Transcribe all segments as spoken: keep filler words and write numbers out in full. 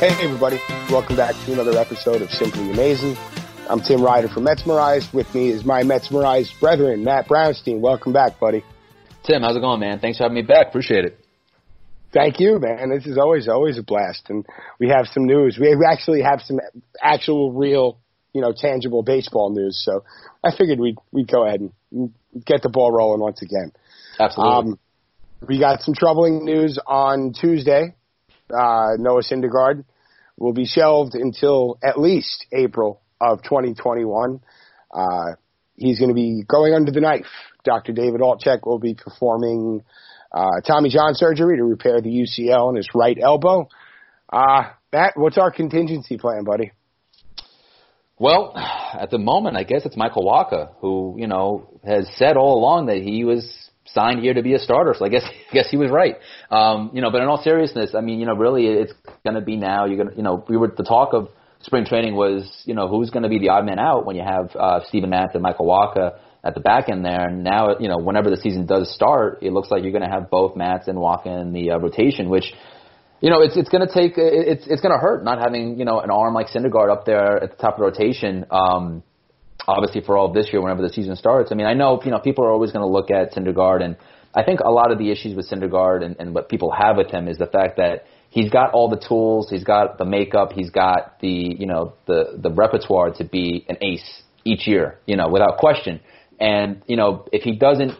Hey everybody, welcome back to another episode of Simply Amazing. I'm Tim Ryder from Metsmerized. With me is my Metsmerized brethren, Matt Brownstein. Welcome back, buddy. Tim, how's it going, man? Thanks for having me back. Appreciate it. Thank you, man. This is always, always a blast. And we have some news. We actually have some actual, real, you know, tangible baseball news. So I figured we'd, we'd go ahead and get the ball rolling once again. Absolutely. Um, we got some troubling news on Tuesday. Uh, Noah Syndergaard will be shelved until at least April of twenty twenty-one. Uh, he's going to be going under the knife. Doctor David Altchek will be performing uh, Tommy John surgery to repair the U C L in his right elbow. Uh, Matt, what's our contingency plan, buddy? Well, at the moment, I guess it's Michael Walker, who, you know, has said all along that he was signed here to be a starter, so I guess I guess he was right. Um, you know, but in all seriousness, I mean, you know, really, it's going to be now. You're going to, you know, we were the talk of spring training was, you know, who's going to be the odd man out when you have uh, Steven Matz and Michael Wacha at the back end there. And now, you know, whenever the season does start, it looks like you're going to have both Matz and Wacha in the uh, rotation, which, you know, it's it's going to take it's it's going to hurt not having, you know, an arm like Syndergaard up there at the top of the rotation. Um, Obviously, for all of this year, whenever the season starts. I mean, I know, you know, people are always going to look at Syndergaard, and I think a lot of the issues with Syndergaard and, and what people have with him is the fact that he's got all the tools, he's got the makeup, he's got the, you know, the the repertoire to be an ace each year, you know, without question. And, you know, if he doesn't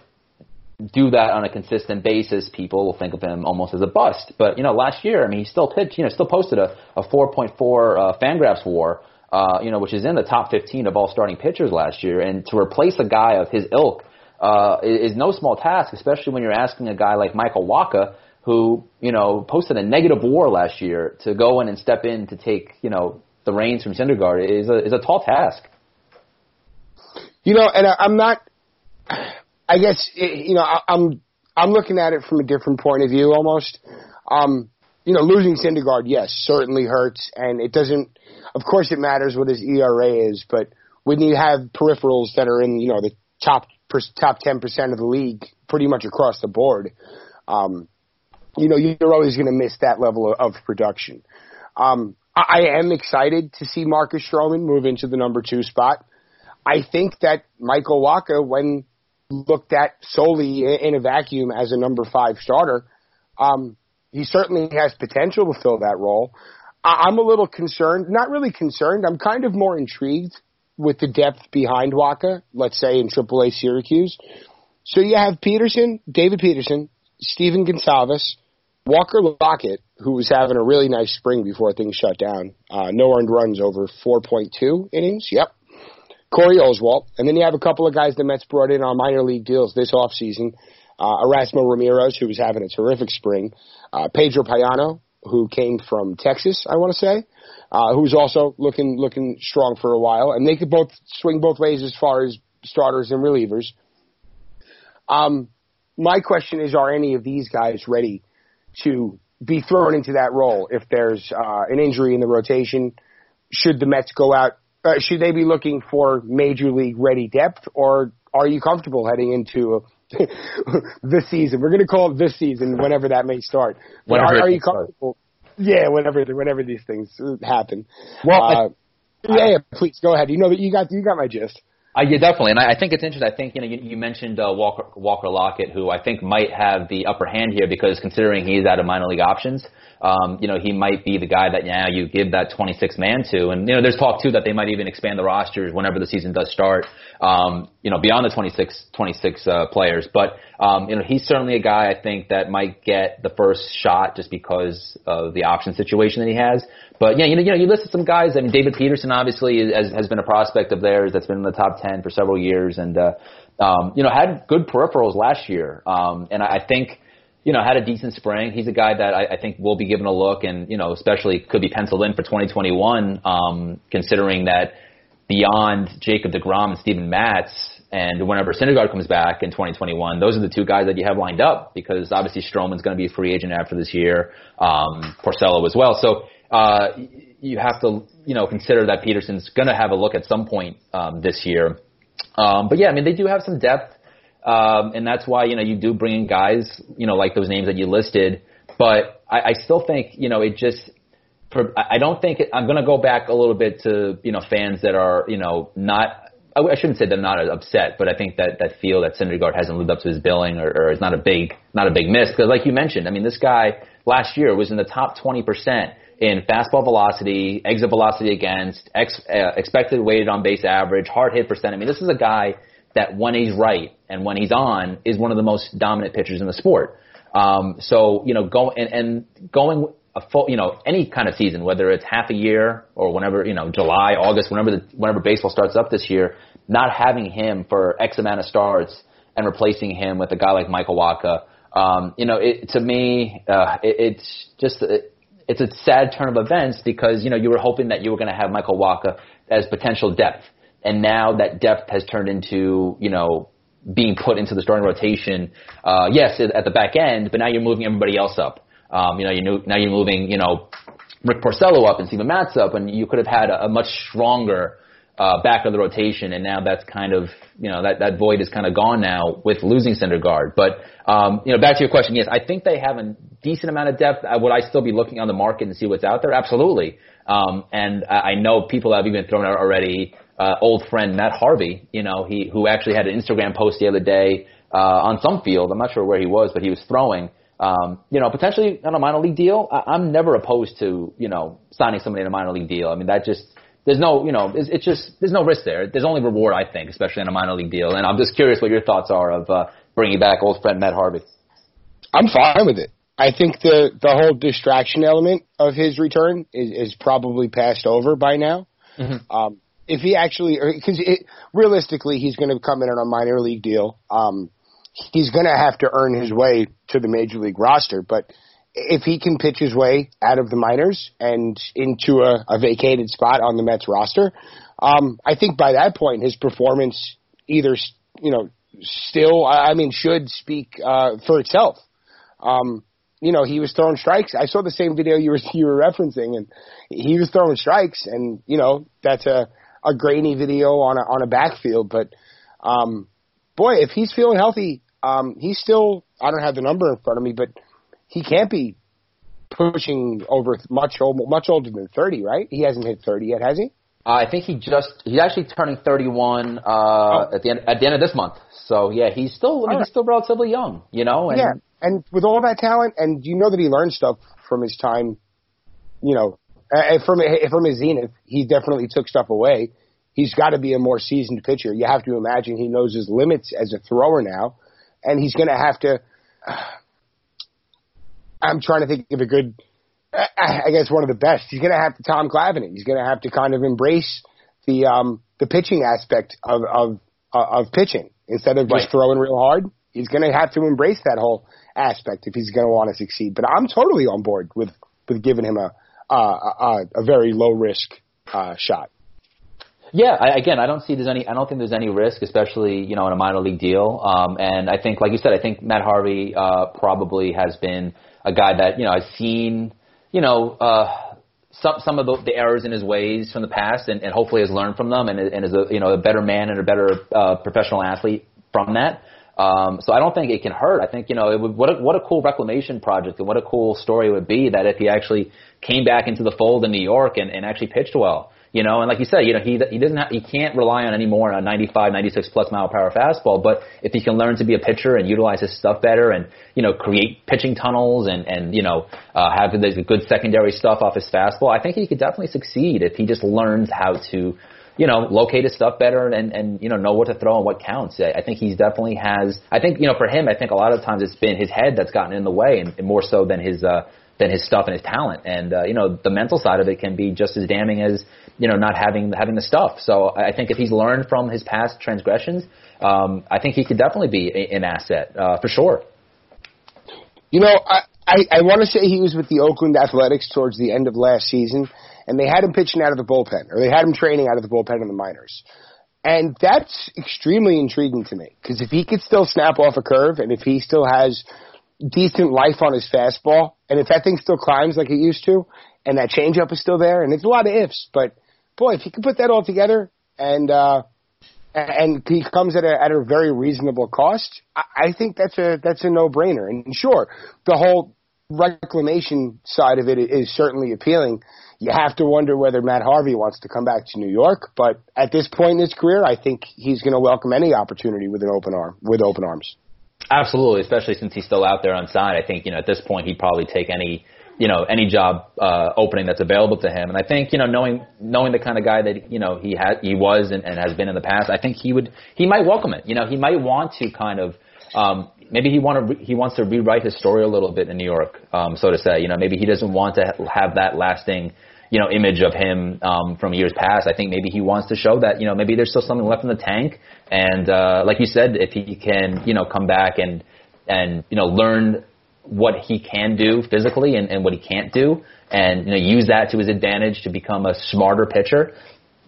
do that on a consistent basis, people will think of him almost as a bust. But, you know, last year, I mean, he still pitched, you know, still posted a, a four point four uh, Fangraphs WAR. Uh, you know, which is in the top fifteen of all starting pitchers last year. And to replace a guy of his ilk uh, is, is no small task, especially when you're asking a guy like Michael Wacha, who, you know, posted a negative WAR last year, to go in and step in to take, you know, the reins from Syndergaard is a, is a tall task. You know, and I, I'm not, I guess, you know, I, I'm I'm looking at it from a different point of view almost. Um, you know, losing Syndergaard, yes, certainly hurts, and it doesn't. Of course it matters what his E R A is, but when you have peripherals that are in, you know, the top top ten percent of the league pretty much across the board, um, you know, you're always going to miss that level of, of production. Um, I, I am excited to see Marcus Stroman move into the number two spot. I think that Michael Wacha, when looked at solely in a vacuum as a number five starter, um, he certainly has potential to fill that role. I'm a little concerned, not really concerned. I'm kind of more intrigued with the depth behind Wacha, let's say in triple A Syracuse. So you have Peterson, David Peterson, Steven Gonsalves, Walker Lockett, who was having a really nice spring before things shut down. Uh, no earned runs over four point two innings. Yep. Corey Oswalt. And then you have a couple of guys the Mets brought in on minor league deals this offseason. Uh, Erasmo Ramirez, who was having a terrific spring. Uh, Pedro Payano, who came from Texas, I want to say, uh, who's also looking looking strong for a while. And they could both swing both ways as far as starters and relievers. Um, my question is, are any of these guys ready to be thrown into that role if there's uh, an injury in the rotation? Should the Mets go out? Uh, should they be looking for major league ready depth, or are you comfortable heading into a this season? We're going to call it this season, whenever that may start. Whenever are, are you comfortable? Yeah, whenever whenever these things happen. Well, uh, I, yeah, yeah, please go ahead. You know that you got you got my gist. Uh, yeah, definitely, and I, I think it's interesting. I think you know you, you mentioned uh, Walker Walker Lockett, who I think might have the upper hand here because considering he's out of minor league options, um, you know he might be the guy that now you give that twenty-six man to. And you know there's talk too that they might even expand the rosters whenever the season does start. Um, you know beyond the twenty-six uh, players, but um, you know he's certainly a guy I think that might get the first shot just because of the option situation that he has. But yeah, you know you know you listed some guys. I mean David Peterson obviously is, has, has been a prospect of theirs that's been in the top ten for several years, and uh, um, you know had good peripherals last year, um, and I, I think you know had a decent spring. He's a guy that I, I think will be given a look, and you know especially could be penciled in for twenty twenty-one, um, considering that beyond Jacob deGrom and Steven Matz, and whenever Syndergaard comes back in twenty twenty-one, those are the two guys that you have lined up because obviously Stroman's going to be a free agent after this year, um, Porcello as well. So. Uh, you have to, you know, consider that Peterson's going to have a look at some point um, this year. Um, but, yeah, I mean, they do have some depth, um, and that's why, you know, you do bring in guys, you know, like those names that you listed. But I, I still think, you know, it just – I don't think – I'm going to go back a little bit to, you know, fans that are, you know, not – I shouldn't say they're not upset, but I think that, that feel that Syndergaard hasn't lived up to his billing or, or is not a big not a big miss. Because like you mentioned, I mean, this guy last year was in the top twenty percent in fastball velocity, exit velocity against, ex, uh, expected weighted on base average, hard hit percent. I mean, this is a guy that when he's right and when he's on is one of the most dominant pitchers in the sport. Um, so, you know, go, and, and going – A full, you know, any kind of season, whether it's half a year or whenever, you know, July, August, whenever the, whenever baseball starts up this year, not having him for X amount of starts and replacing him with a guy like Michael Wacha, um, you know, it, to me, uh, it, it's just it, it's a sad turn of events because, you know, you were hoping that you were going to have Michael Wacha as potential depth, and now that depth has turned into, you know, being put into the starting rotation. Uh, yes, at the back end, but now you're moving everybody else up. Um, you know, you knew, now you're moving, you know, Rick Porcello up and Steven Matz up, and you could have had a, a much stronger uh, back of the rotation, and now that's kind of, you know, that, that void is kind of gone now with losing Syndergaard. But, um, you know, back to your question, yes, I think they have a decent amount of depth. Would I still be looking on the market and see what's out there? Absolutely. Um, and I, I know people have even thrown out already uh, old friend Matt Harvey, you know, he who actually had an Instagram post the other day uh, on some field. I'm not sure where he was, but he was throwing. Um, you know, potentially on a minor league deal, I, I'm never opposed to, you know, signing somebody in a minor league deal. I mean, that just, there's no, you know, it's, it's just, there's no risk there. There's only reward, I think, especially in a minor league deal. And I'm just curious what your thoughts are of uh, bringing back old friend Matt Harvey. I'm fine with it. I think the, the whole distraction element of his return is, is probably passed over by now. Mm-hmm. Um, if he actually, because realistically, he's going to come in on a minor league deal. Um, He's going to have to earn his way to the major league roster, but if he can pitch his way out of the minors and into a, a vacated spot on the Mets roster, um, I think by that point his performance either, you know, still, I mean, should speak uh, for itself. Um, you know, he was throwing strikes. I saw the same video you were you were referencing, and he was throwing strikes, and you know that's a, a grainy video on a, on a backfield, but um, boy, if he's feeling healthy. Um, he's still, I don't have the number in front of me, but he can't be pushing over much old, much older than thirty, right? He hasn't hit thirty yet, has he? Uh, I think he just, he's actually turning thirty-one uh, oh. at the end at the end of this month. So, yeah, he's still, I mean, right. he's still relatively young, you know? And, yeah, and with all that talent, and you know that he learned stuff from his time, you know, from, from his zenith, he definitely took stuff away. He's got to be a more seasoned pitcher. You have to imagine he knows his limits as a thrower now. And he's going to have to uh, – I'm trying to think of a good uh, – I guess one of the best. He's going to have to Tom Glavine. He's going to have to kind of embrace the um, the pitching aspect of of, uh, of pitching. Instead of just right. throwing real hard, he's going to have to embrace that whole aspect if he's going to want to succeed. But I'm totally on board with, with giving him a, uh, a, a very low-risk uh, shot. Yeah, I, again, I don't see there's any. I don't think there's any risk, especially you know in a minor league deal. Um, and I think, like you said, I think Matt Harvey uh, probably has been a guy that you know has seen you know uh, some some of the, the errors in his ways from the past, and, and hopefully has learned from them, and, and is a you know a better man and a better uh, professional athlete from that. Um, so I don't think it can hurt. I think, you know, it would, what a, what a cool reclamation project and what a cool story it would be that if he actually came back into the fold in New York and, and actually pitched well, you know, and like you said, you know, he, he doesn't have, he can't rely on any more on a ninety-five, ninety-six plus mile per hour fastball, but if he can learn to be a pitcher and utilize his stuff better and, you know, create pitching tunnels and, and, you know, uh, have the good secondary stuff off his fastball, I think he could definitely succeed if he just learns how to, you know, locate his stuff better and, and, you know, know what to throw and what counts. I, I think he's definitely has, I think, you know, for him, I think a lot of times it's been his head that's gotten in the way and, and more so than his, uh, than his stuff and his talent. And, uh, you know, the mental side of it can be just as damning as, you know, not having, having the stuff. So I think if he's learned from his past transgressions, um, I think he could definitely be a, an asset, uh, for sure. You know, I, I, I want to say he was with the Oakland Athletics towards the end of last season, and they had him pitching out of the bullpen, or they had him training out of the bullpen in the minors. And that's extremely intriguing to me, because if he could still snap off a curve, and if he still has decent life on his fastball, and if that thing still climbs like it used to, and that changeup is still there, and it's a lot of ifs, but boy, if he could put that all together, and uh, and he comes at a, at a very reasonable cost, I, I think that's a that's a no-brainer. And sure, the whole reclamation side of it is certainly appealing. You have to wonder whether Matt Harvey wants to come back to New York, but at this point in his career, I think he's going to welcome any opportunity with an open arm, with open arms. Absolutely, especially since he's still out there unsigned. I think, you know, at this point, he'd probably take any, you know, any job uh, opening that's available to him. And I think, you know, knowing knowing the kind of guy that, you know, he had, he was and, and has been in the past, I think he would, he might welcome it. You know, he might want to kind of, um, maybe he want to, he wants to rewrite his story a little bit in New York, um, so to say. You know, maybe he doesn't want to have that lasting, you know, image of him um, from years past. I think maybe he wants to show that, you know, maybe there's still something left in the tank. And uh, like you said, if he can, you know, come back and, and you know, learn what he can do physically and, and what he can't do and, you know, use that to his advantage to become a smarter pitcher,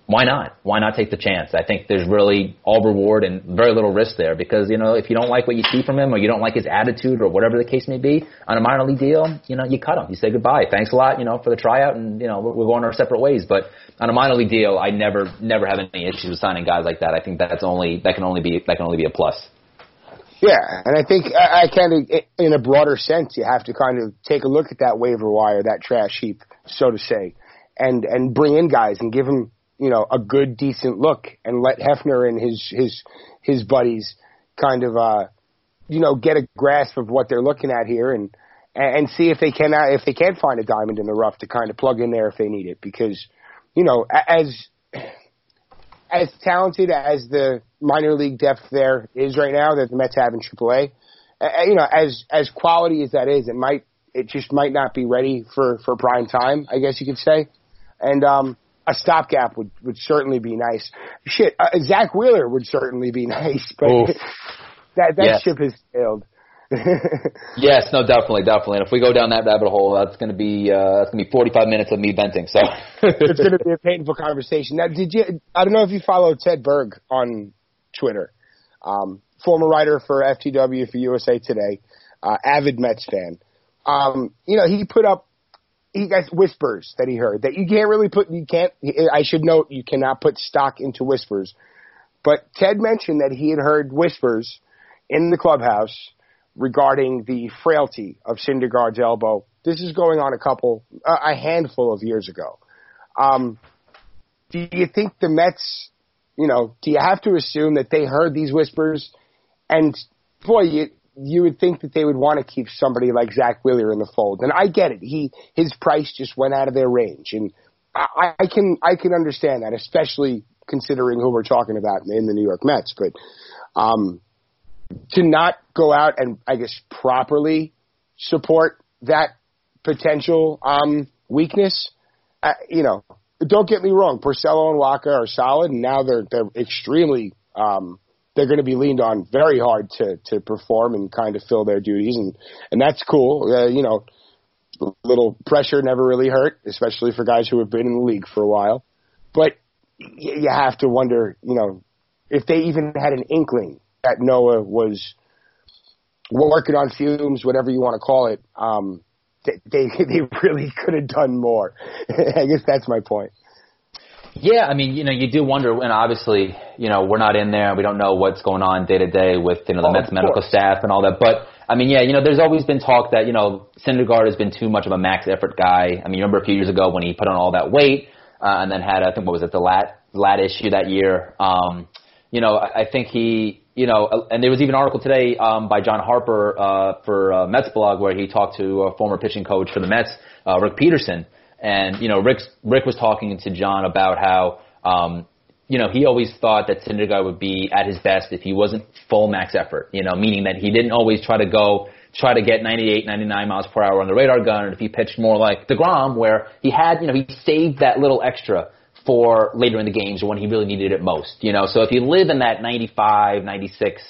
why not? Why not take the chance? I think there's really all reward and very little risk there because, you know, if you don't like what you see from him or you don't like his attitude or whatever the case may be on a minor league deal, you know, you cut him. You say goodbye. Thanks a lot, you know, for the tryout and, you know, we're, we're going our separate ways. But on a minor league deal, I never, never have any issues with signing guys like that. I think that's only, that can only be, that can only be a plus. Yeah, and I think I, I kind of, in a broader sense, you have to kind of take a look at that waiver wire, that trash heap, so to say, and, and bring in guys and give them, you know, a good, decent look and let Hefner and his, his, his buddies kind of, uh, you know, get a grasp of what they're looking at here and, and see if they cannot, if they can find a diamond in the rough to kind of plug in there if they need it. Because, you know, as, as talented as the minor league depth there is right now that the Mets have in triple A, uh, you know, as, as quality as that is, it might, it just might not be ready for, for prime time, I guess you could say. And, um, a stopgap would, would certainly be nice. Shit, uh, Zach Wheeler would certainly be nice, but that that yes. ship has sailed. Yes, no, definitely, definitely. And if we go down that rabbit hole, that's going to be uh, that's going to be forty-five minutes of me venting. So it's going to be a painful conversation. Now, did you? I don't know if you follow Ted Berg on Twitter, um, former writer for F T W for U S A Today, uh, avid Mets fan. Um, you know, he put up. He has whispers that he heard that you can't really put, you can't, I should note, you cannot put stock into whispers. But Ted mentioned that he had heard whispers in the clubhouse regarding the frailty of Syndergaard's elbow. This is going on a couple, a handful of years ago. Um, do you think the Mets, you know, do you have to assume that they heard these whispers? And boy, you, you would think that they would want to keep somebody like Zach Wheeler in the fold. And I get it. He, his price just went out of their range. And I, I can, I can understand that, especially considering who we're talking about in the New York Mets. But, um, to not go out and, I guess, properly support that potential, um, weakness, uh, you know, don't get me wrong. Porcello and Wacha are solid. And now they're, they're extremely, um, they're going to be leaned on very hard to, to perform and kind of fill their duties. And, and that's cool. Uh, you know, a little pressure never really hurt, especially for guys who have been in the league for a while. But you have to wonder, you know, if they even had an inkling that Noah was working on fumes, whatever you want to call it, um, they, they really could have done more. I guess that's my point. Yeah, I mean, you know, you do wonder, and obviously, you know, we're not in there, and we don't know what's going on day to day with, you know, the oh, Mets medical staff and all that. But I mean, yeah, you know, there's always been talk that, you know, Syndergaard has been too much of a max effort guy. I mean, you remember a few years ago when he put on all that weight uh, and then had, I think, what was it, the lat lat issue that year. Um, you know, I, I think he, you know, and there was even an article today um, by John Harper uh, for uh, Mets blog where he talked to a former pitching coach for the Mets, uh, Rick Peterson. And, you know, Rick's, Rick was talking to John about how, um, you know, he always thought that Syndergaard would be at his best if he wasn't full max effort, you know, meaning that he didn't always try to go, try to get ninety-eight, ninety-nine miles per hour on the radar gun. And if he pitched more like DeGrom, where he had, you know, he saved that little extra for later in the games when he really needed it most, you know. So if you live in that ninety-five, ninety-six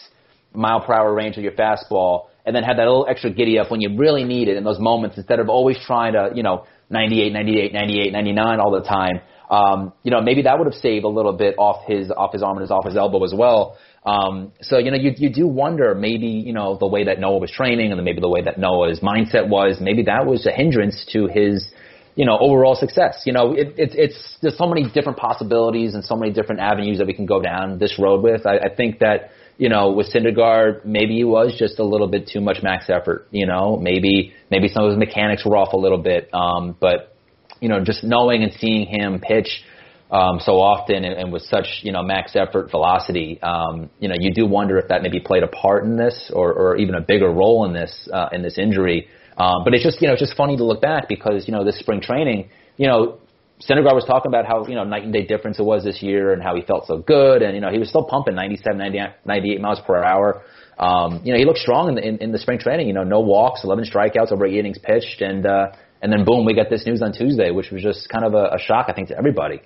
mile per hour range of your fastball and then have that little extra giddy up when you really need it in those moments instead of always trying to, you know, ninety-eight, ninety-eight, ninety-eight, ninety-nine all the time. Um, you know, maybe that would have saved a little bit off his off his arm and his, off his elbow as well. Um, so, you know, you you do wonder maybe, you know, the way that Noah was training and maybe the way that Noah's mindset was, maybe that was a hindrance to his, you know, overall success. You know, it, it, it's there's so many different possibilities and so many different avenues that we can go down this road with. I, I think that, you know, with Syndergaard, maybe it was just a little bit too much max effort. You know, maybe maybe some of his mechanics were off a little bit. Um, but, you know, just knowing and seeing him pitch um, so often and, and with such, you know, max effort velocity, um, you know, you do wonder if that maybe played a part in this or, or even a bigger role in this uh, in this injury. Um, but it's just, you know, it's just funny to look back because, you know, this spring training, you know, Syndergaard was talking about how, you know, night and day difference it was this year and how he felt so good. And, you know, he was still pumping ninety-seven, ninety-eight miles per hour. Um, you know, he looked strong in the, in, in the spring training, you know, no walks, eleven strikeouts over eight innings pitched. And uh, and then, boom, we got this news on Tuesday, which was just kind of a, a shock, I think, to everybody.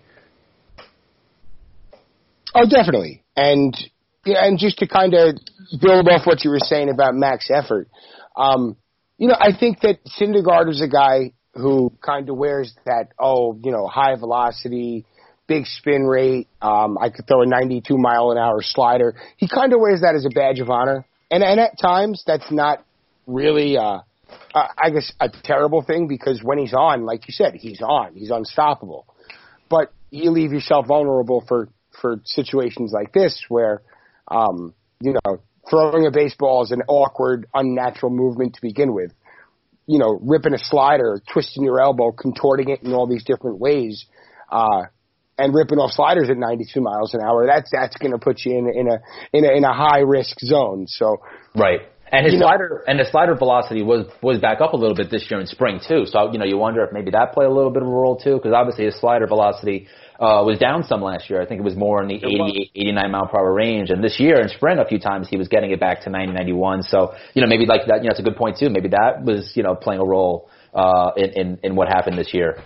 Oh, definitely. And, and just to kind of build off what you were saying about max effort, um, you know, I think that Syndergaard is a guy who kind of wears that, oh, you know, high velocity, big spin rate. Um, I could throw a ninety-two mile an hour slider. He kind of wears that as a badge of honor. And, and at times that's not really, uh, uh, I guess, a terrible thing because when he's on, like you said, he's on. He's unstoppable. But you leave yourself vulnerable for, for situations like this where, um, you know, throwing a baseball is an awkward, unnatural movement to begin with. You know, ripping a slider, twisting your elbow, contorting it in all these different ways, uh, and ripping off sliders at ninety-two miles an hour. That's that's going to put you in in a in a, in a high risk zone. So right, and his slider know, and the slider velocity was was back up a little bit this year in spring too. So you know, you wonder if maybe that played a little bit of a role too, because obviously his slider velocity uh, was down some last year. I think it was more in the eighty-eight, eighty-nine mile per hour range, and this year in spring a few times he was getting it back to ninety, ninety-one. So you know, maybe like that. You know, it's a good point too. Maybe that was you know playing a role uh, in, in in what happened this year.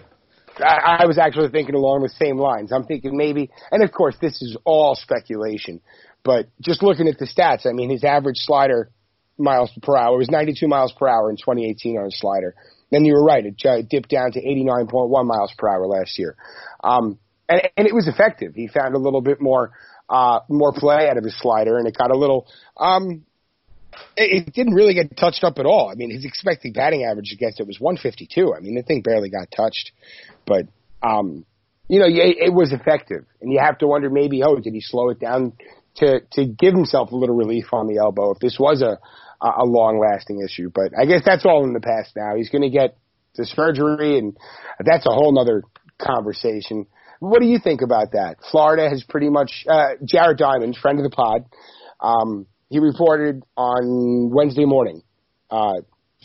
I, I was actually thinking along the same lines. I'm thinking maybe, and of course this is all speculation, but just looking at the stats, I mean, his average slider miles per hour was ninety-two miles per hour in twenty eighteen on his slider. Then you were right; it dipped down to eighty-nine point one miles per hour last year, um, and, and it was effective. He found a little bit more uh, more play out of his slider, and it got a little. Um, It didn't really get touched up at all. I mean, his expected batting average against it was one fifty-two. I mean, the thing barely got touched. But, um, you know, it, it was effective. And you have to wonder maybe, oh, did he slow it down to, to give himself a little relief on the elbow if this was a, a long-lasting issue. But I guess that's all in the past now. He's going to get the surgery, and that's a whole other conversation. What do you think about that? Florida has pretty much uh, – Jared Diamond, friend of the pod, um, he reported on Wednesday morning. Uh,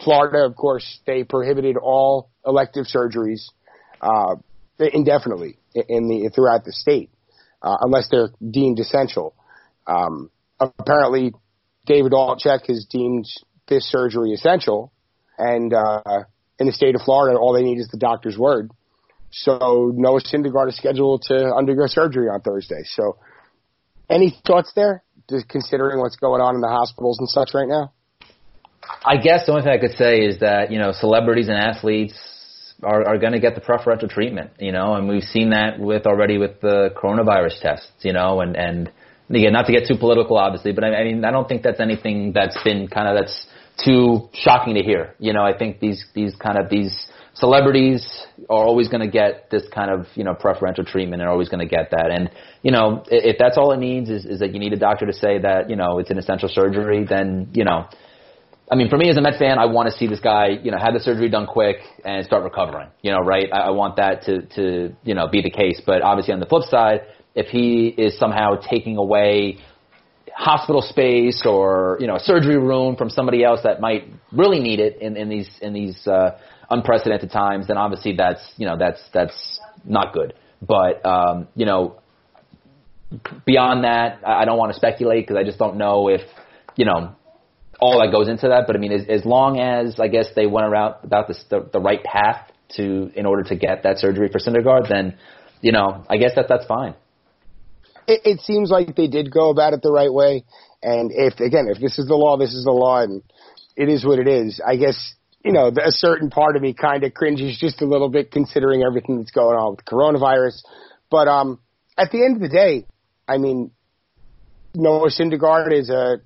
Florida, of course, they prohibited all elective surgeries uh, indefinitely in the throughout the state, uh, unless they're deemed essential. Um, apparently, David Altchek has deemed this surgery essential, and uh, in the state of Florida, all they need is the doctor's word. So Noah Syndergaard is scheduled to undergo surgery on Thursday. So any thoughts there? Just considering what's going on in the hospitals and such right now? I guess the only thing I could say is that, you know, celebrities and athletes are, are going to get the preferential treatment, you know, and we've seen that with already with the coronavirus tests, you know, and, and again, not to get too political, obviously, but I, I mean, I don't think that's anything that's been kind of that's too shocking to hear. You know, I think these, these kind of these celebrities are always going to get this kind of, you know, preferential treatment and are always going to get that. And, you know, if that's all it needs is, is that you need a doctor to say that, you know, it's an essential surgery, then, you know, I mean, for me as a Mets fan, I want to see this guy, you know, have the surgery done quick and start recovering, you know, right? I, I want that to, to, you know, be the case. But obviously on the flip side, if he is somehow taking away hospital space or, you know, a surgery room from somebody else that might really need it in, in these, in these, uh, unprecedented times, then obviously that's, you know, that's, that's not good. But, um, you know, beyond that, I don't want to speculate because I just don't know if, you know, all that goes into that. But I mean, as, as long as I guess they went around about this, the, the right path to, in order to get that surgery for Syndergaard, then, you know, I guess that that's fine. It, it seems like they did go about it the right way. And if, again, if this is the law, this is the law and it is what it is, I guess. You know, a certain part of me kind of cringes just a little bit considering everything that's going on with coronavirus. But um, at the end of the day, I mean, Noah Syndergaard is a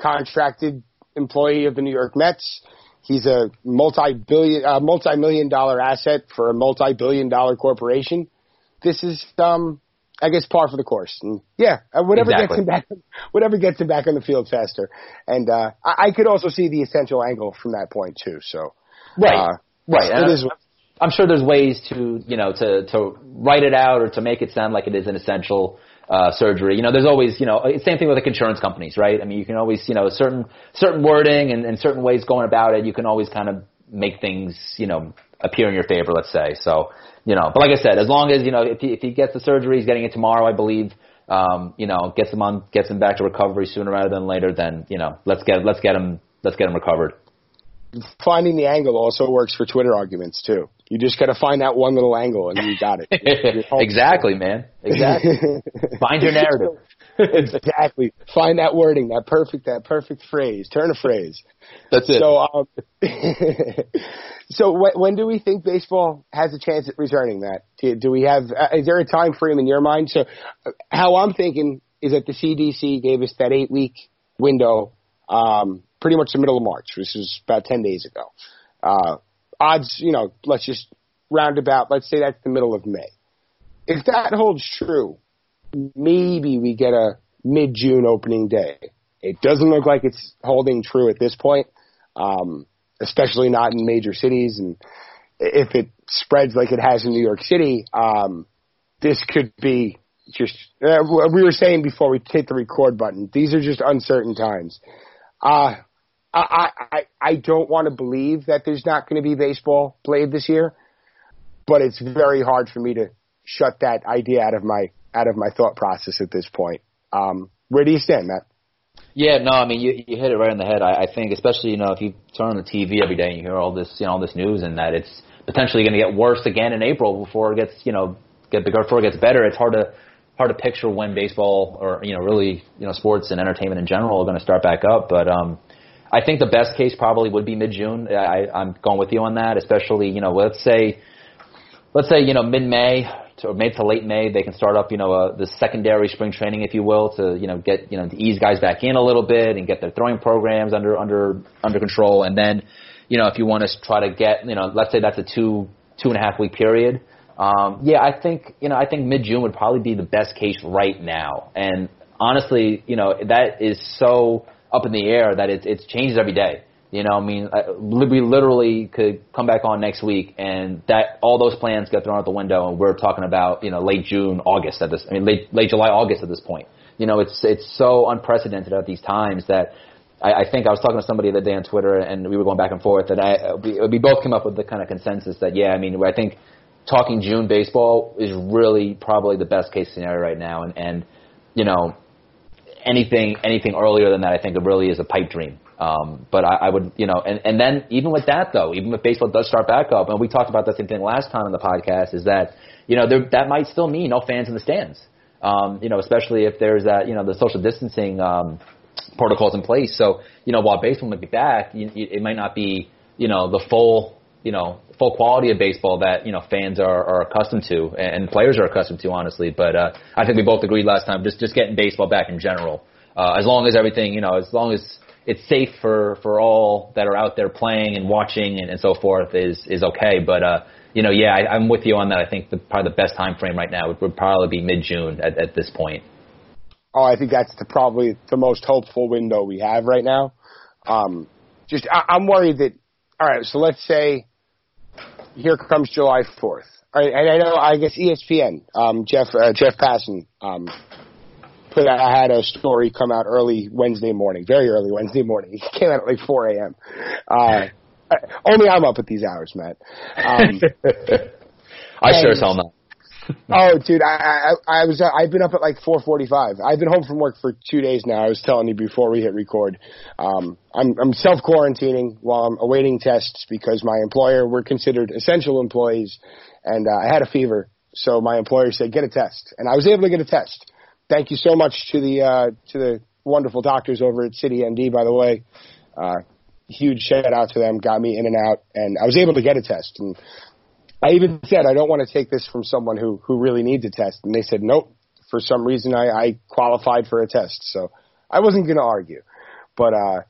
contracted employee of the New York Mets. He's a multi-billion, uh, multi-million dollar asset for a multi-billion dollar corporation. This is um, I guess par for the course. And yeah, whatever exactly. gets him back, whatever gets him back on the field faster. And uh, I, I could also see the essential angle from that point too. So right, uh, right. It I'm, is, I'm sure there's ways to you know to to write it out or to make it sound like it is an essential uh, surgery. You know, there's always you know same thing with like insurance companies, right? I mean, you can always you know certain certain wording and, and certain ways going about it. You can always kind of make things you know appear in your favor. Let's say so. You know, but like I said, as long as, you know, if he, if he gets the surgery, he's getting it tomorrow, I believe, um, you know, gets him on, gets him back to recovery sooner rather than later, then, you know, let's get, let's get him, let's get him recovered. Finding the angle also works for Twitter arguments too. You just got to find that one little angle and you got it. Exactly, man. Exactly. Find your narrative. Exactly. Find that wording, that perfect, that perfect phrase, turn a phrase. That's it. So, um, so when, when do we think baseball has a chance at returning that? Do, do we have, uh, is there a time frame in your mind? So uh, how I'm thinking is that the C D C gave us that eight week window, um, pretty much the middle of March, which is about ten days ago. Uh, Odds, you know, let's just round about, let's say that's the middle of May. If that holds true, maybe we get a mid-June opening day. It doesn't look like it's holding true at this point, um, especially not in major cities. And if it spreads like it has in New York City, um, this could be just uh, – we were saying before we hit the record button, these are just uncertain times. Uh I, I, I don't want to believe that there's not going to be baseball played this year, but it's very hard for me to shut that idea out of my out of my thought process at this point. Um, where do you stand, Matt? Yeah, no, I mean you, you hit it right in the head. I, I think, especially you know, if you turn on the T V every day and you hear all this you know all this news and that it's potentially going to get worse again in April before it gets you know get before it gets better. It's hard to hard to picture when baseball or you know really you know sports and entertainment in general are going to start back up, but. Um, I think the best case probably would be mid-June. I, I'm going with you on that, especially, you know, let's say, let's say, you know, mid-May to mid to late May, they can start up, you know, uh, the secondary spring training, if you will, to, you know, get, you know, to ease guys back in a little bit and get their throwing programs under, under, under control. And then, you know, if you want to try to get, you know, let's say that's a two, two and a half week period. Um, yeah, I think, you know, I think mid-June would probably be the best case right now. And honestly, you know, that is so up in the air that it, it changes every day. You know, I mean, I, we literally could come back on next week and that all those plans get thrown out the window and we're talking about, you know, late June, August at this, I mean, late, late July, August at this point. You know, it's it's so unprecedented at these times that I, I think I was talking to somebody the other day on Twitter and we were going back and forth that I we, we both came up with the kind of consensus that, yeah, I mean, I think talking June baseball is really probably the best case scenario right now. And, and you know, Anything, anything earlier than that, I think it really is a pipe dream. Um, but I, I would, you know, and, and then even with that though, even if baseball does start back up, and we talked about that same thing last time on the podcast, is that, you know, there, that might still mean no fans in the stands. Um, you know, especially if there's that, you know, the social distancing um, protocols in place. So, you know, while baseball might be back, you, you, it might not be, you know, the full, you know, full quality of baseball that, you know, fans are, are accustomed to and players are accustomed to, honestly. But uh, I think we both agreed last time, just just getting baseball back in general. Uh, as long as everything, you know, as long as it's safe for, for all that are out there playing and watching and, and so forth is is okay. But, uh, you know, yeah, I, I'm with you on that. I think the, probably the best time frame right now would, would probably be mid-June at, at this point. Oh, I think that's the, probably the most hopeful window we have right now. Um, just I, I'm worried that, all right, so let's say, here comes July fourth. All right, and I know, I guess E S P N, um, Jeff uh, Jeff Passan, um, put out, I had a story come out early Wednesday morning, very early Wednesday morning. It came out at like four a.m. Uh, only I'm up at these hours, Matt. Um, I and, sure as hell not. Oh, dude, I, I, I was, uh, I've been up at like four forty-five. I've been home from work for two days now. I was telling you before we hit record. Um, I'm, I'm self-quarantining while I'm awaiting tests because my employer, we're considered essential employees, and uh, I had a fever. So my employer said, get a test. And I was able to get a test. Thank you so much to the, uh, to the wonderful doctors over at City M D, by the way. Uh, huge shout out to them. Got me in and out. And I was able to get a test. And I even said, I don't want to take this from someone who, who really needs a test. And they said, nope, for some reason I, I qualified for a test. So I wasn't going to argue. But, uh,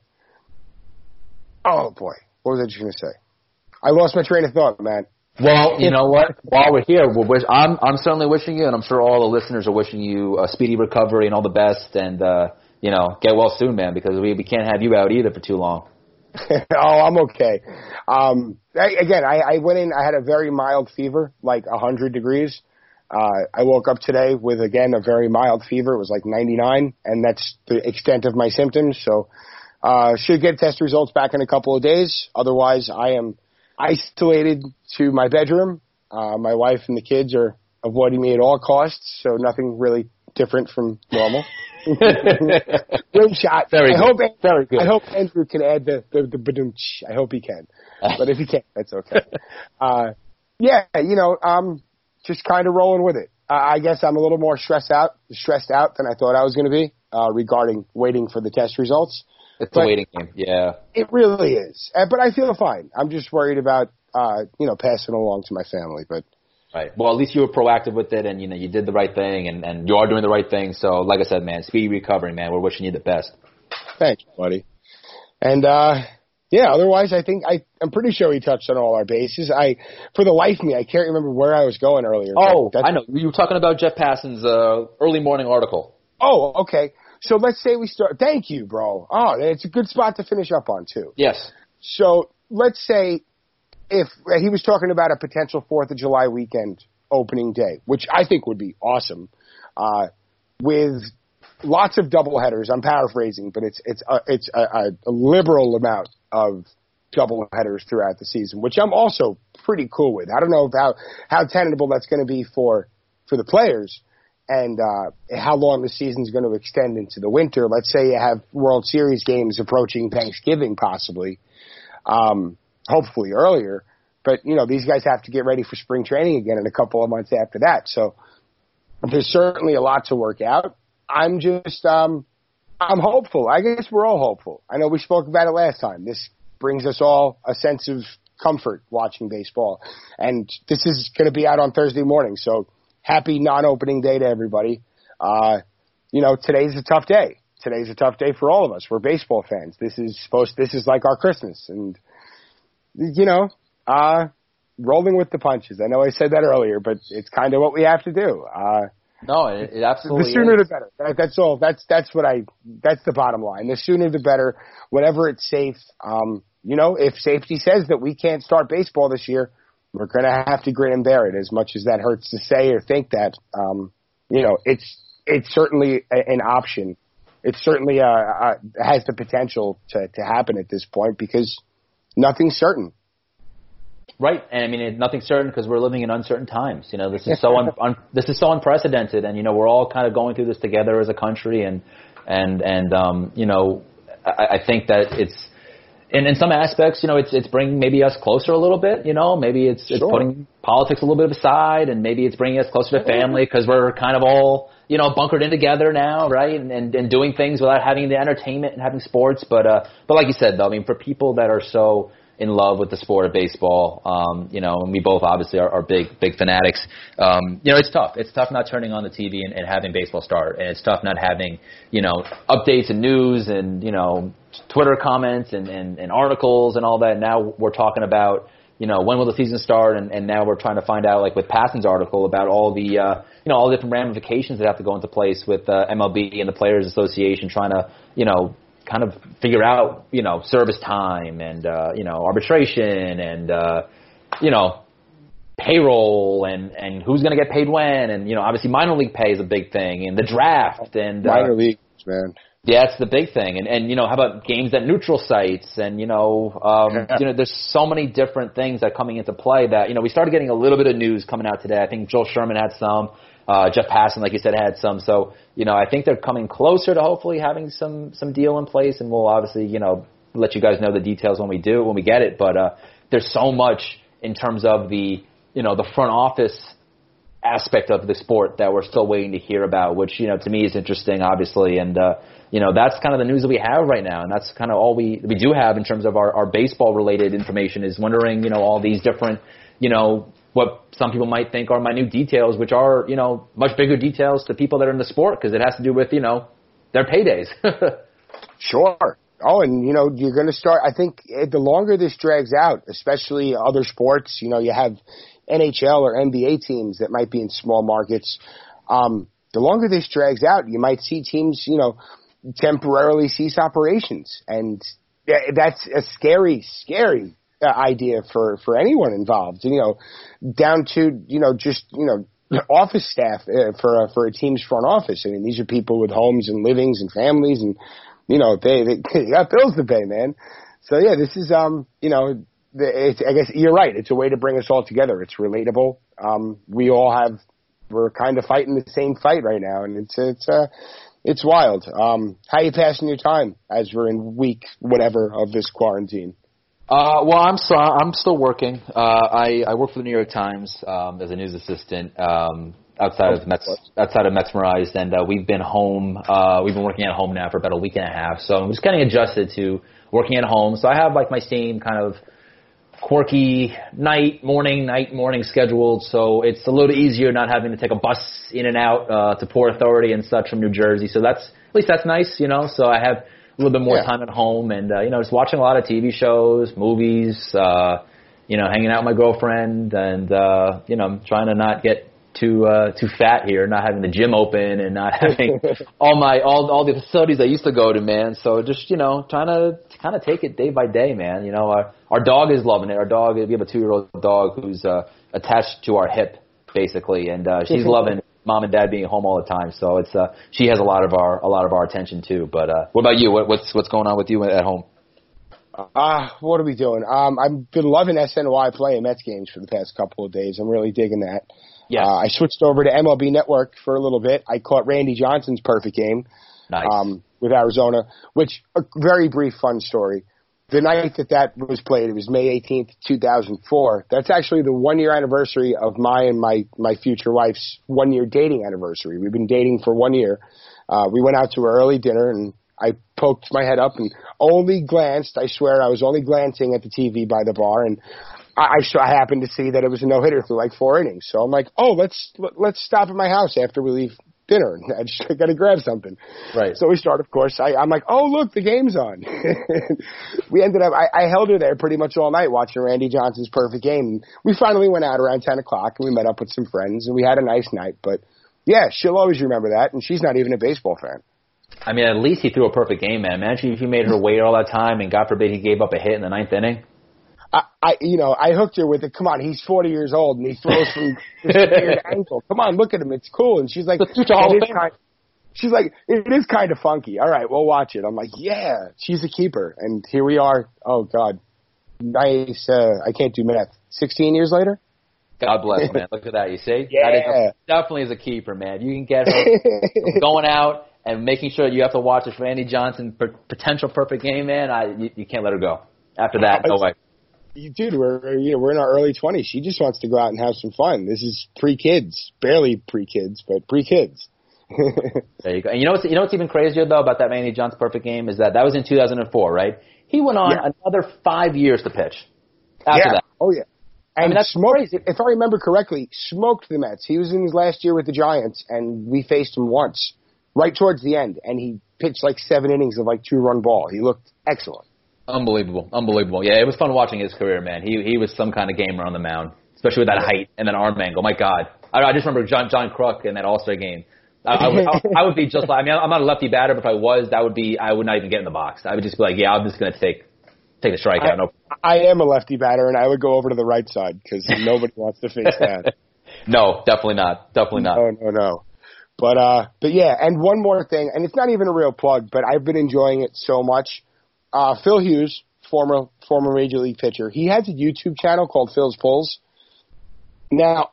oh, boy, what was I just going to say? I lost my train of thought, man. Well, you know what? While we're here, we're wish- I'm I'm certainly wishing you, and I'm sure all the listeners are wishing you a speedy recovery and all the best, and uh, you know, get well soon, man, because we we can't have you out either for too long. Oh, I'm okay. Um, I, again, I, I went in. I had a very mild fever, like one hundred degrees. Uh, I woke up today with, again, a very mild fever. It was like ninety-nine, and that's the extent of my symptoms. So uh, should get test results back in a couple of days. Otherwise, I am isolated to my bedroom. Uh, my wife and the kids are avoiding me at all costs, so nothing really different from normal. Good shot. Very I good. Hope Andrew, Very good. I hope Andrew can add the, the, the ba-doom-ch. I hope he can. But if he can't, that's okay. Uh, yeah, you know, um, just kind of rolling with it. Uh, I guess I'm a little more stressed out stressed out than I thought I was going to be uh, regarding waiting for the test results. It's but a waiting game, yeah. It really is. Uh, but I feel fine. I'm just worried about, uh, you know, passing along to my family, but. Right. Well, at least you were proactive with it, and you know you did the right thing, and, and you are doing the right thing. So, like I said, man, speedy recovery, man. We're wishing you the best. Thanks, buddy. And uh, yeah, otherwise, I think I I'm pretty sure we touched on all our bases. I, for the life of me, I can't remember where I was going earlier. Oh, I know. You were talking about Jeff Passan's uh, early morning article. Oh, okay. So let's say we start. Thank you, bro. Oh, it's a good spot to finish up on too. Yes. So let's say. If he was talking about a potential fourth of July weekend opening day, which I think would be awesome, uh, with lots of doubleheaders. I'm paraphrasing, but it's it's a, it's a, a liberal amount of doubleheaders throughout the season, which I'm also pretty cool with. I don't know about how tenable that's going to be for, for the players and uh, how long the season's going to extend into the winter. Let's say you have World Series games approaching Thanksgiving possibly. Um Hopefully earlier, but, you know, these guys have to get ready for spring training again in a couple of months after that. So there's certainly a lot to work out. I'm just um, I'm hopeful. I guess we're all hopeful. I know we spoke about it last time. This brings us all a sense of comfort watching baseball. And this is going to be out on Thursday morning. So happy non-opening day to everybody. Uh, you know, today's a tough day. Today's a tough day for all of us. We're baseball fans. This is supposed. This is like our Christmas. And you know, uh, rolling with the punches. I know I said that earlier, but it's kind of what we have to do. Uh, no, it, it absolutely is. The sooner is. The better. That, that's all. That's that's what I. That's the bottom line. The sooner the better. Whenever it's safe, um, you know, if safety says that we can't start baseball this year, we're gonna have to grin and bear it. As much as that hurts to say or think that, um, you know, it's it's certainly a, an option. It certainly uh, uh, has the potential to to happen at this point because. Nothing's certain. Right. And, I mean, it, nothing's certain because we're living in uncertain times. You know, this is so un, un, this is so unprecedented. And, you know, we're all kind of going through this together as a country. And, and and um, you know, I, I think that it's – and in some aspects, you know, it's it's bringing maybe us closer a little bit. You know, maybe it's, sure. it's putting politics a little bit aside and maybe it's bringing us closer to family because we're kind of all, you know, bunkered in together now, right, and, and and doing things without having the entertainment and having sports. But uh, but like you said, though, I mean, for people that are so in love with the sport of baseball, um, you know, and we both obviously are, are big big fanatics, um, you know, it's tough. It's tough not turning on the T V and, and having baseball start, and it's tough not having, you know, updates and news and, you know, Twitter comments and, and, and articles and all that. Now we're talking about, you know, when will the season start? And, and now we're trying to find out, like with Passan's article, about all the, uh, you know, all the different ramifications that have to go into place with uh, M L B and the Players Association trying to, you know, kind of figure out, you know, service time and, uh, you know, arbitration and, uh, you know, payroll and, and who's going to get paid when. And, you know, obviously minor league pay is a big thing and the draft. And, uh, minor leagues, man. Yeah, that's the big thing. And, and, you know, how about games at neutral sites? And, you know, um, you know, there's so many different things that are coming into play that, you know, we started getting a little bit of news coming out today. I think Joel Sherman had some. Uh, Jeff Passan, like you said, had some. So, you know, I think they're coming closer to hopefully having some, some deal in place. And we'll obviously, you know, let you guys know the details when we do, when we get it. But uh, there's so much in terms of the, you know, the front office aspect of the sport that we're still waiting to hear about, which, you know, to me is interesting, obviously. And, uh, you know, that's kind of the news that we have right now. And that's kind of all we, we do have in terms of our, our baseball-related information is wondering, you know, all these different, you know, what some people might think are minute details, which are, you know, much bigger details to people that are in the sport because it has to do with, you know, their paydays. Sure. Oh, and, you know, you're going to start, I think, the longer this drags out, especially other sports, you know, you have N H L or N B A teams that might be in small markets. Um, the longer this drags out, you might see teams, you know, temporarily cease operations. And that's a scary, scary idea for, for anyone involved, you know, down to, you know, just, you know, office staff for a, for a team's front office. I mean, these are people with homes and livings and families, and, you know, they, they, they got bills to pay, man. So, yeah, this is, um, you know, it's, I guess you're right. It's a way to bring us all together. It's relatable. Um, we all have, we're kind of fighting the same fight right now, and it's, it's, uh, it's wild. Um, how are you passing your time as we're in week whatever of this quarantine? Uh, well, I'm so, I'm still working. Uh, I, I work for the New York Times um, as a news assistant. Um, Outside of Mets, outside of Metsmerized, and uh, we've been home. Uh, we've been working at home now for about a week and a half, so I'm just getting adjusted to working at home. So I have like my same kind of quirky night, morning, night, morning scheduled. So it's a little easier not having to take a bus in and out uh, to Port Authority and such from New Jersey. So that's at least that's nice, you know. So I have a little bit more yeah. time at home, and uh, you know, just watching a lot of T V shows, movies, uh, you know, hanging out with my girlfriend, and uh, you know, trying to not get too uh, too fat here, not having the gym open and not having all my all all the facilities I used to go to, man. So just, you know, trying to kind of take it day by day, man. You know, our, our dog is loving it. Our dog, we have a two-year-old dog who's uh, attached to our hip, basically, and uh, she's loving mom and dad being home all the time. So it's uh, she has a lot of our a lot of our attention too. But uh, what about you? What, what's what's going on with you at home? Uh, what are we doing? Um, I've been loving S N Y playing Mets games for the past couple of days. I'm really digging that. Yes. Uh, I switched over to M L B Network for a little bit. I caught Randy Johnson's perfect game nice. um, with Arizona, which a very brief fun story. The night that that was played, it was May eighteenth, two thousand four. That's actually the one-year anniversary of my and my, my future wife's one-year dating anniversary. We've been dating for one year. Uh, we went out to an early dinner, and I poked my head up and only glanced. I swear I was only glancing at the T V by the bar, and I, I happened to see that it was a no-hitter through like four innings. So I'm like, oh, let's let's stop at my house after we leave dinner. I just got to grab something. Right. So we start, of course. I, I'm like, oh, look, the game's on. We ended up I, I held her there pretty much all night watching Randy Johnson's perfect game. We finally went out around ten o'clock, and we met up with some friends, and we had a nice night. But, yeah, she'll always remember that, and she's not even a baseball fan. I mean, at least he threw a perfect game, man. Imagine if you made her wait all that time, and God forbid he gave up a hit in the ninth inning. I, I, you know, I hooked her with it. Come on, he's forty years old, and he throws from this weird ankle. Come on, look at him. It's cool. And she's like, it is kind, she's like, it is kind of funky. All right, we'll watch it. I'm like, yeah, she's a keeper. And here we are. Oh, God. Nice. Uh, I can't do math. sixteen years later? God bless, man. Look at that. You see? Yeah. That is a, definitely is a keeper, man. You can get her going out and making sure you have to watch this Randy Johnson per- potential perfect game, man. I, you, you can't let her go. After that, no way. You, dude, we're you know we're in our early twenties. She just wants to go out and have some fun. This is pre-kids, barely pre-kids, but pre-kids. There you go. And you know what's you know what's even crazier though about that Randy Johnson perfect game is that that was in two thousand four, right? He went on yeah. another five years to pitch after yeah. that. Oh yeah, and I mean, that's smoked, crazy. If I remember correctly, smoked the Mets. He was in his last year with the Giants, and we faced him once, right towards the end, and he pitched like seven innings of like two-run ball. He looked excellent. Unbelievable, unbelievable. Yeah, it was fun watching his career, man. He he was some kind of gamer on the mound, especially with that height and that arm angle. My God. I, I just remember John John Kruk in that All-Star game. I, I, would, I, I would be just like, I mean, I'm not a lefty batter, but if I was, that would be, I would not even get in the box. I would just be like, yeah, I'm just going to take take the strikeout. No. I am a lefty batter, and I would go over to the right side because nobody wants to face that. No, definitely not. Definitely not. No, no, no. But, uh, but yeah, and one more thing, and it's not even a real plug, but I've been enjoying it so much. Uh, Phil Hughes, former former Major League pitcher, he has a YouTube channel called Phil's Pulls. Now,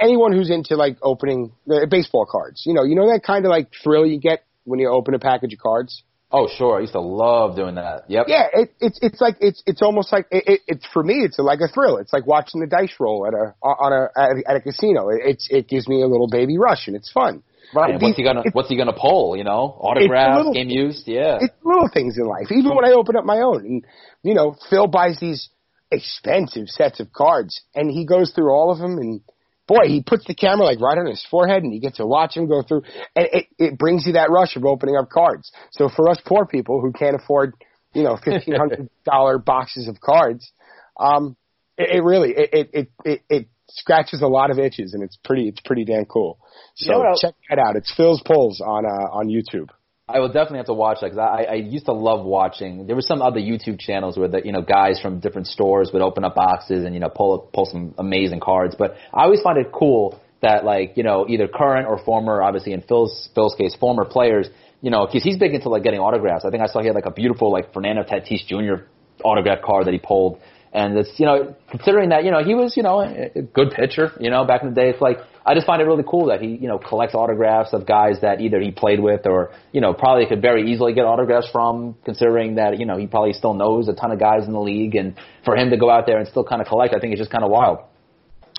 anyone who's into, like, opening uh, baseball cards, you know, you know that kind of, like, thrill you get when you open a package of cards? Oh, sure. I used to love doing that. Yep. Yeah, it, it's it's like it's it's almost like it, it, it's for me. It's like a thrill. It's like watching the dice roll at a on a at a, at a casino. It, it's it gives me a little baby rush, and it's fun. Right. And what's he gonna What's he gonna pull? You know, autographs, little, game used. Yeah. It's little things in life. Even when I open up my own, and you know, Phil buys these expensive sets of cards, and he goes through all of them, and boy, he puts the camera like right on his forehead, and you get to watch him go through, and it, it brings you that rush of opening up cards. So for us poor people who can't afford you know, fifteen hundred dollars boxes of cards. Um, it, it really, it, it, it, it scratches a lot of itches, and it's pretty, it's pretty damn cool. So you know check that out. It's Phil's Polls on, uh, on YouTube. I will definitely have to watch that because I, I used to love watching. There were some other YouTube channels where the you know guys from different stores would open up boxes and you know pull up, pull some amazing cards. But I always find it cool that like you know either current or former, obviously in Phil's Phil's case, former players. You know because he's big into like getting autographs. I think I saw he had like a beautiful like Fernando Tatis Junior autograph card that he pulled. And it's you know considering that you know he was you know a good pitcher you know back in the day. It's like I just find it really cool that he you know collects autographs of guys that either he played with or you know probably could very easily get autographs from. Considering that you know he probably still knows a ton of guys in the league, and for him to go out there and still kind of collect, I think it's just kind of wild.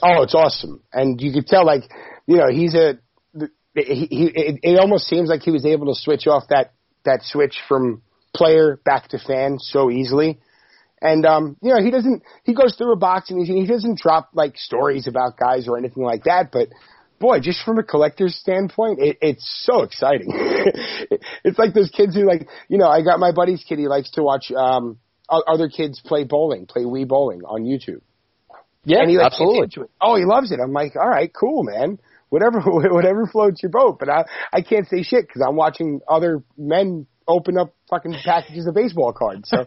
Oh, it's awesome, and you could tell like you know he's a he. he it, it almost seems like he was able to switch off that that switch from player back to fan so easily. And, um, you know, he doesn't, he goes through a box and he, he doesn't drop like stories about guys or anything like that. But boy, just from a collector's standpoint, it, it's so exciting. It's like those kids who like, you know, I got my buddy's kid. He likes to watch, um, other kids play bowling, play Wii bowling on YouTube. Yeah, and he, like, absolutely. Gets into it. Oh, he loves it. I'm like, all right, cool, man. Whatever, whatever floats your boat. But I, I can't say shit because I'm watching other men open up fucking packages of baseball cards. So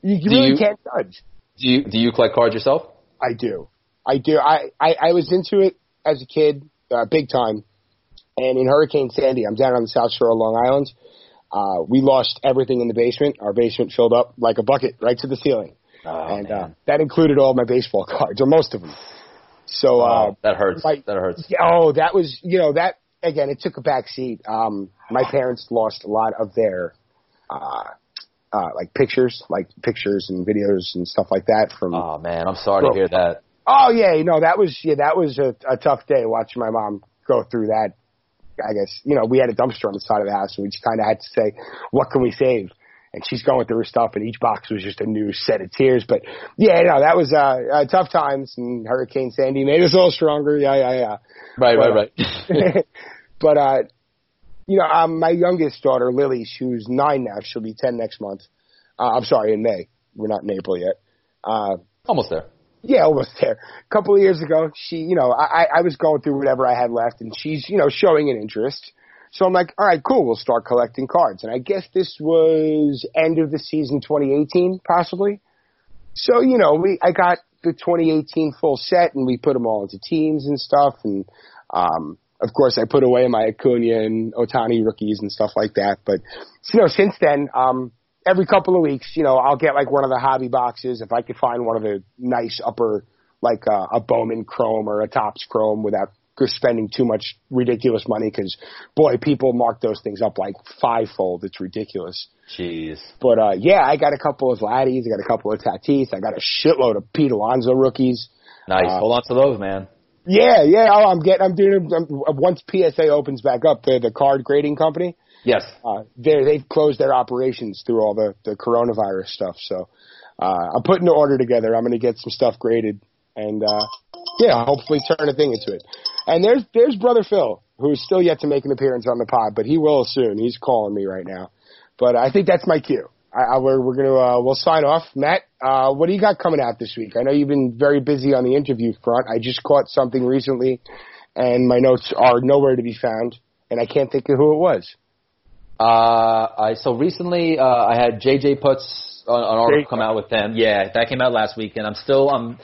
you, you really you, can't judge. Do you do you collect cards yourself? I do. I do. I, I, I was into it as a kid, uh, big time. And in Hurricane Sandy, I'm down on the South Shore of Long Island. Uh, we lost everything in the basement. Our basement filled up like a bucket right to the ceiling. Oh, and uh, that included all my baseball cards, or most of them. So uh, oh, that hurts. My, that hurts. Oh, that was, you know, that, again, it took a back seat. Um, my parents lost a lot of their uh, uh, like pictures, like pictures and videos and stuff like that. From oh man, I'm sorry from, to hear that. Oh yeah, you know that was yeah that was a, a tough day watching my mom go through that. I guess you know we had a dumpster on the side of the house, and we just kind of had to say, what can we save? And she's going through her stuff, and each box was just a new set of tears. But yeah, no, that was uh, uh, tough times, and Hurricane Sandy made us all stronger. Yeah, yeah, yeah. Right, but, right, right. Uh, but uh, you know, um, my youngest daughter Lily, who's nine now, she'll be ten next month. Uh, I'm sorry, in May. We're not in April yet. Uh, almost there. Yeah, almost there. A couple of years ago, she, you know, I, I was going through whatever I had left, and she's, you know, showing an interest. So I'm like, all right, cool, we'll start collecting cards. And I guess this was end of the season twenty eighteen, possibly. So, you know, we I got the twenty eighteen full set, and we put them all into teams and stuff. And, um, of course, I put away my Acuna and Otani rookies and stuff like that. But, you know, since then, um, every couple of weeks, you know, I'll get, like, one of the hobby boxes. If I could find one of the nice upper, like uh, a Bowman Chrome or a Topps Chrome without – spending too much ridiculous money because, boy, people mark those things up like fivefold. It's ridiculous. Jeez. But, uh, yeah, I got a couple of Laddies. I got a couple of Tatis. I got a shitload of Pete Alonso rookies. Nice. Uh, Hold on to those, man. Yeah, yeah. Oh, I'm getting – I'm doing – once P S A opens back up, the, the card grading company. Yes. Uh, they've closed their operations through all the, the coronavirus stuff. So uh, I'm putting the order together. I'm going to get some stuff graded and uh, – yeah, hopefully turn a thing into it. And there's there's Brother Phil, who's still yet to make an appearance on the pod, but he will soon. He's calling me right now. But I think that's my cue. I, I, we're we're gonna uh, we'll sign off. Matt, uh, what do you got coming out this week? I know you've been very busy on the interview front. I just caught something recently, and my notes are nowhere to be found, and I can't think of who it was. Uh, I so recently uh, I had J J. Putz an article come out with him. Yeah, that came out last week, and I'm still um.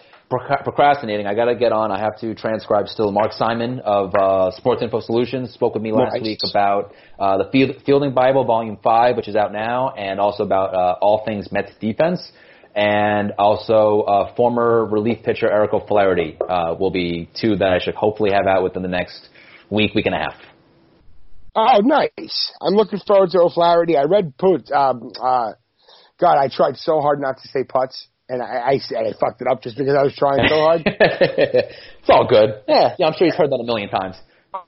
procrastinating. I got to get on. I have to transcribe still. Mark Simon of uh, Sports Info Solutions spoke with me last nice. week about uh, the Field, Fielding Bible, Volume five, which is out now, and also about uh, all things Mets defense. And also uh, former relief pitcher Eric O'Flaherty uh, will be two that I should hopefully have out within the next week, week and a half. Oh, nice. I'm looking forward to O'Flaherty. I read Putz. Um, uh, God, I tried so hard not to say Putz. And I, I, I fucked it up just because I was trying so hard. It's all good. Yeah. yeah, I'm sure he's heard that a million times.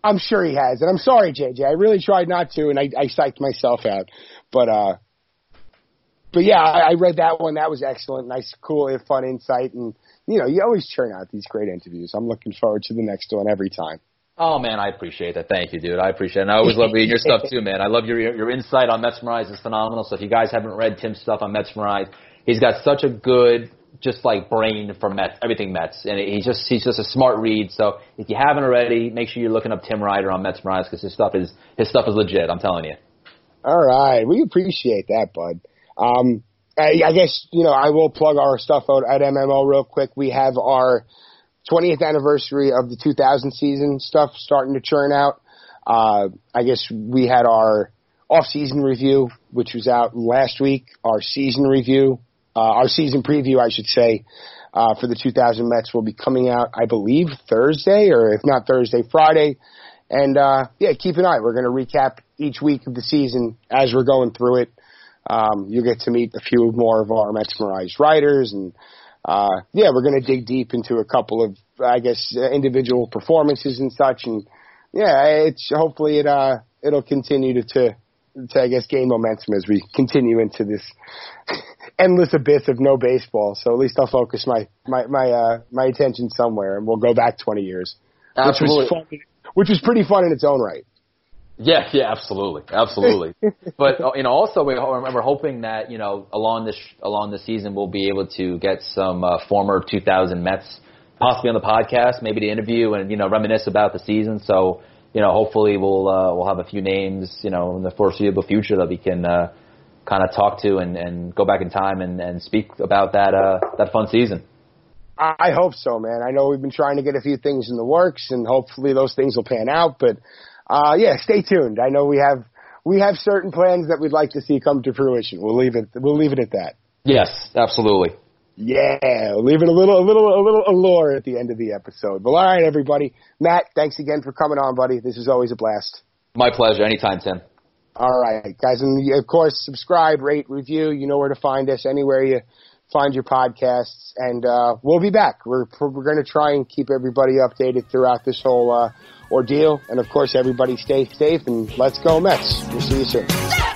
I'm sure he has. And I'm sorry, J J. I really tried not to, and I, I psyched myself out. But, uh, but yeah, I, I read that one. That was excellent. Nice, cool, fun insight. And, you know, you always churn out these great interviews. I'm looking forward to the next one every time. Oh, man, I appreciate that. Thank you, dude. I appreciate it. And I always love reading your stuff, too, man. I love your your insight on Metsmerize. It's phenomenal. So if you guys haven't read Tim's stuff on Metsmerize, he's got such a good, just like, brain for Mets, everything Mets. And he's just he's just a smart read. So if you haven't already, make sure you're looking up Tim Ryder on Metsmerize because his stuff is his stuff is legit. I'm telling you. All right. We appreciate that, bud. Um, I, I guess, you know, I will plug our stuff out at M M O real quick. We have our twentieth anniversary of the two thousand season stuff starting to churn out. Uh, I guess we had our off-season review, which was out last week, our season review, uh, our season preview, I should say, uh, for the two thousand Mets will be coming out, I believe, Thursday, or if not Thursday, Friday. And, uh, yeah, keep an eye. We're going to recap each week of the season as we're going through it. Um, you'll get to meet a few more of our Metsmerized writers and, Uh, yeah, we're going to dig deep into a couple of, I guess, uh, individual performances and such. And, yeah, it's hopefully it, uh, it'll continue to, to, to, I guess, gain momentum as we continue into this endless abyss of no baseball. So at least I'll focus my, my, my, uh, my attention somewhere and we'll go back twenty years. Absolutely. Which was fun, which was pretty fun in its own right. Yeah, yeah, absolutely, absolutely. But you know, also we remember hoping that you know along this along the season we'll be able to get some uh, former two thousand Mets possibly on the podcast, maybe to interview and you know reminisce about the season. So you know, hopefully we'll uh, we'll have a few names you know in the foreseeable future that we can uh, kind of talk to and, and go back in time and, and speak about that uh, that fun season. I hope so, man. I know we've been trying to get a few things in the works, and hopefully those things will pan out, but. Uh, yeah, stay tuned. I know we have we have certain plans that we'd like to see come to fruition. We'll leave it. We'll leave it at that. Yes, absolutely. Yeah, we'll leave it a little, a little, a little allure at the end of the episode. Well, all right, everybody. Matt, thanks again for coming on, buddy. This is always a blast. My pleasure. Anytime, Tim. All right, guys, and of course, subscribe, rate, review. You know where to find us. Anywhere you find your podcasts, and uh, we'll be back. We're we're going to try and keep everybody updated throughout this whole. Uh, Ordeal, and of course, everybody stay safe and let's go Mets. We'll see you soon.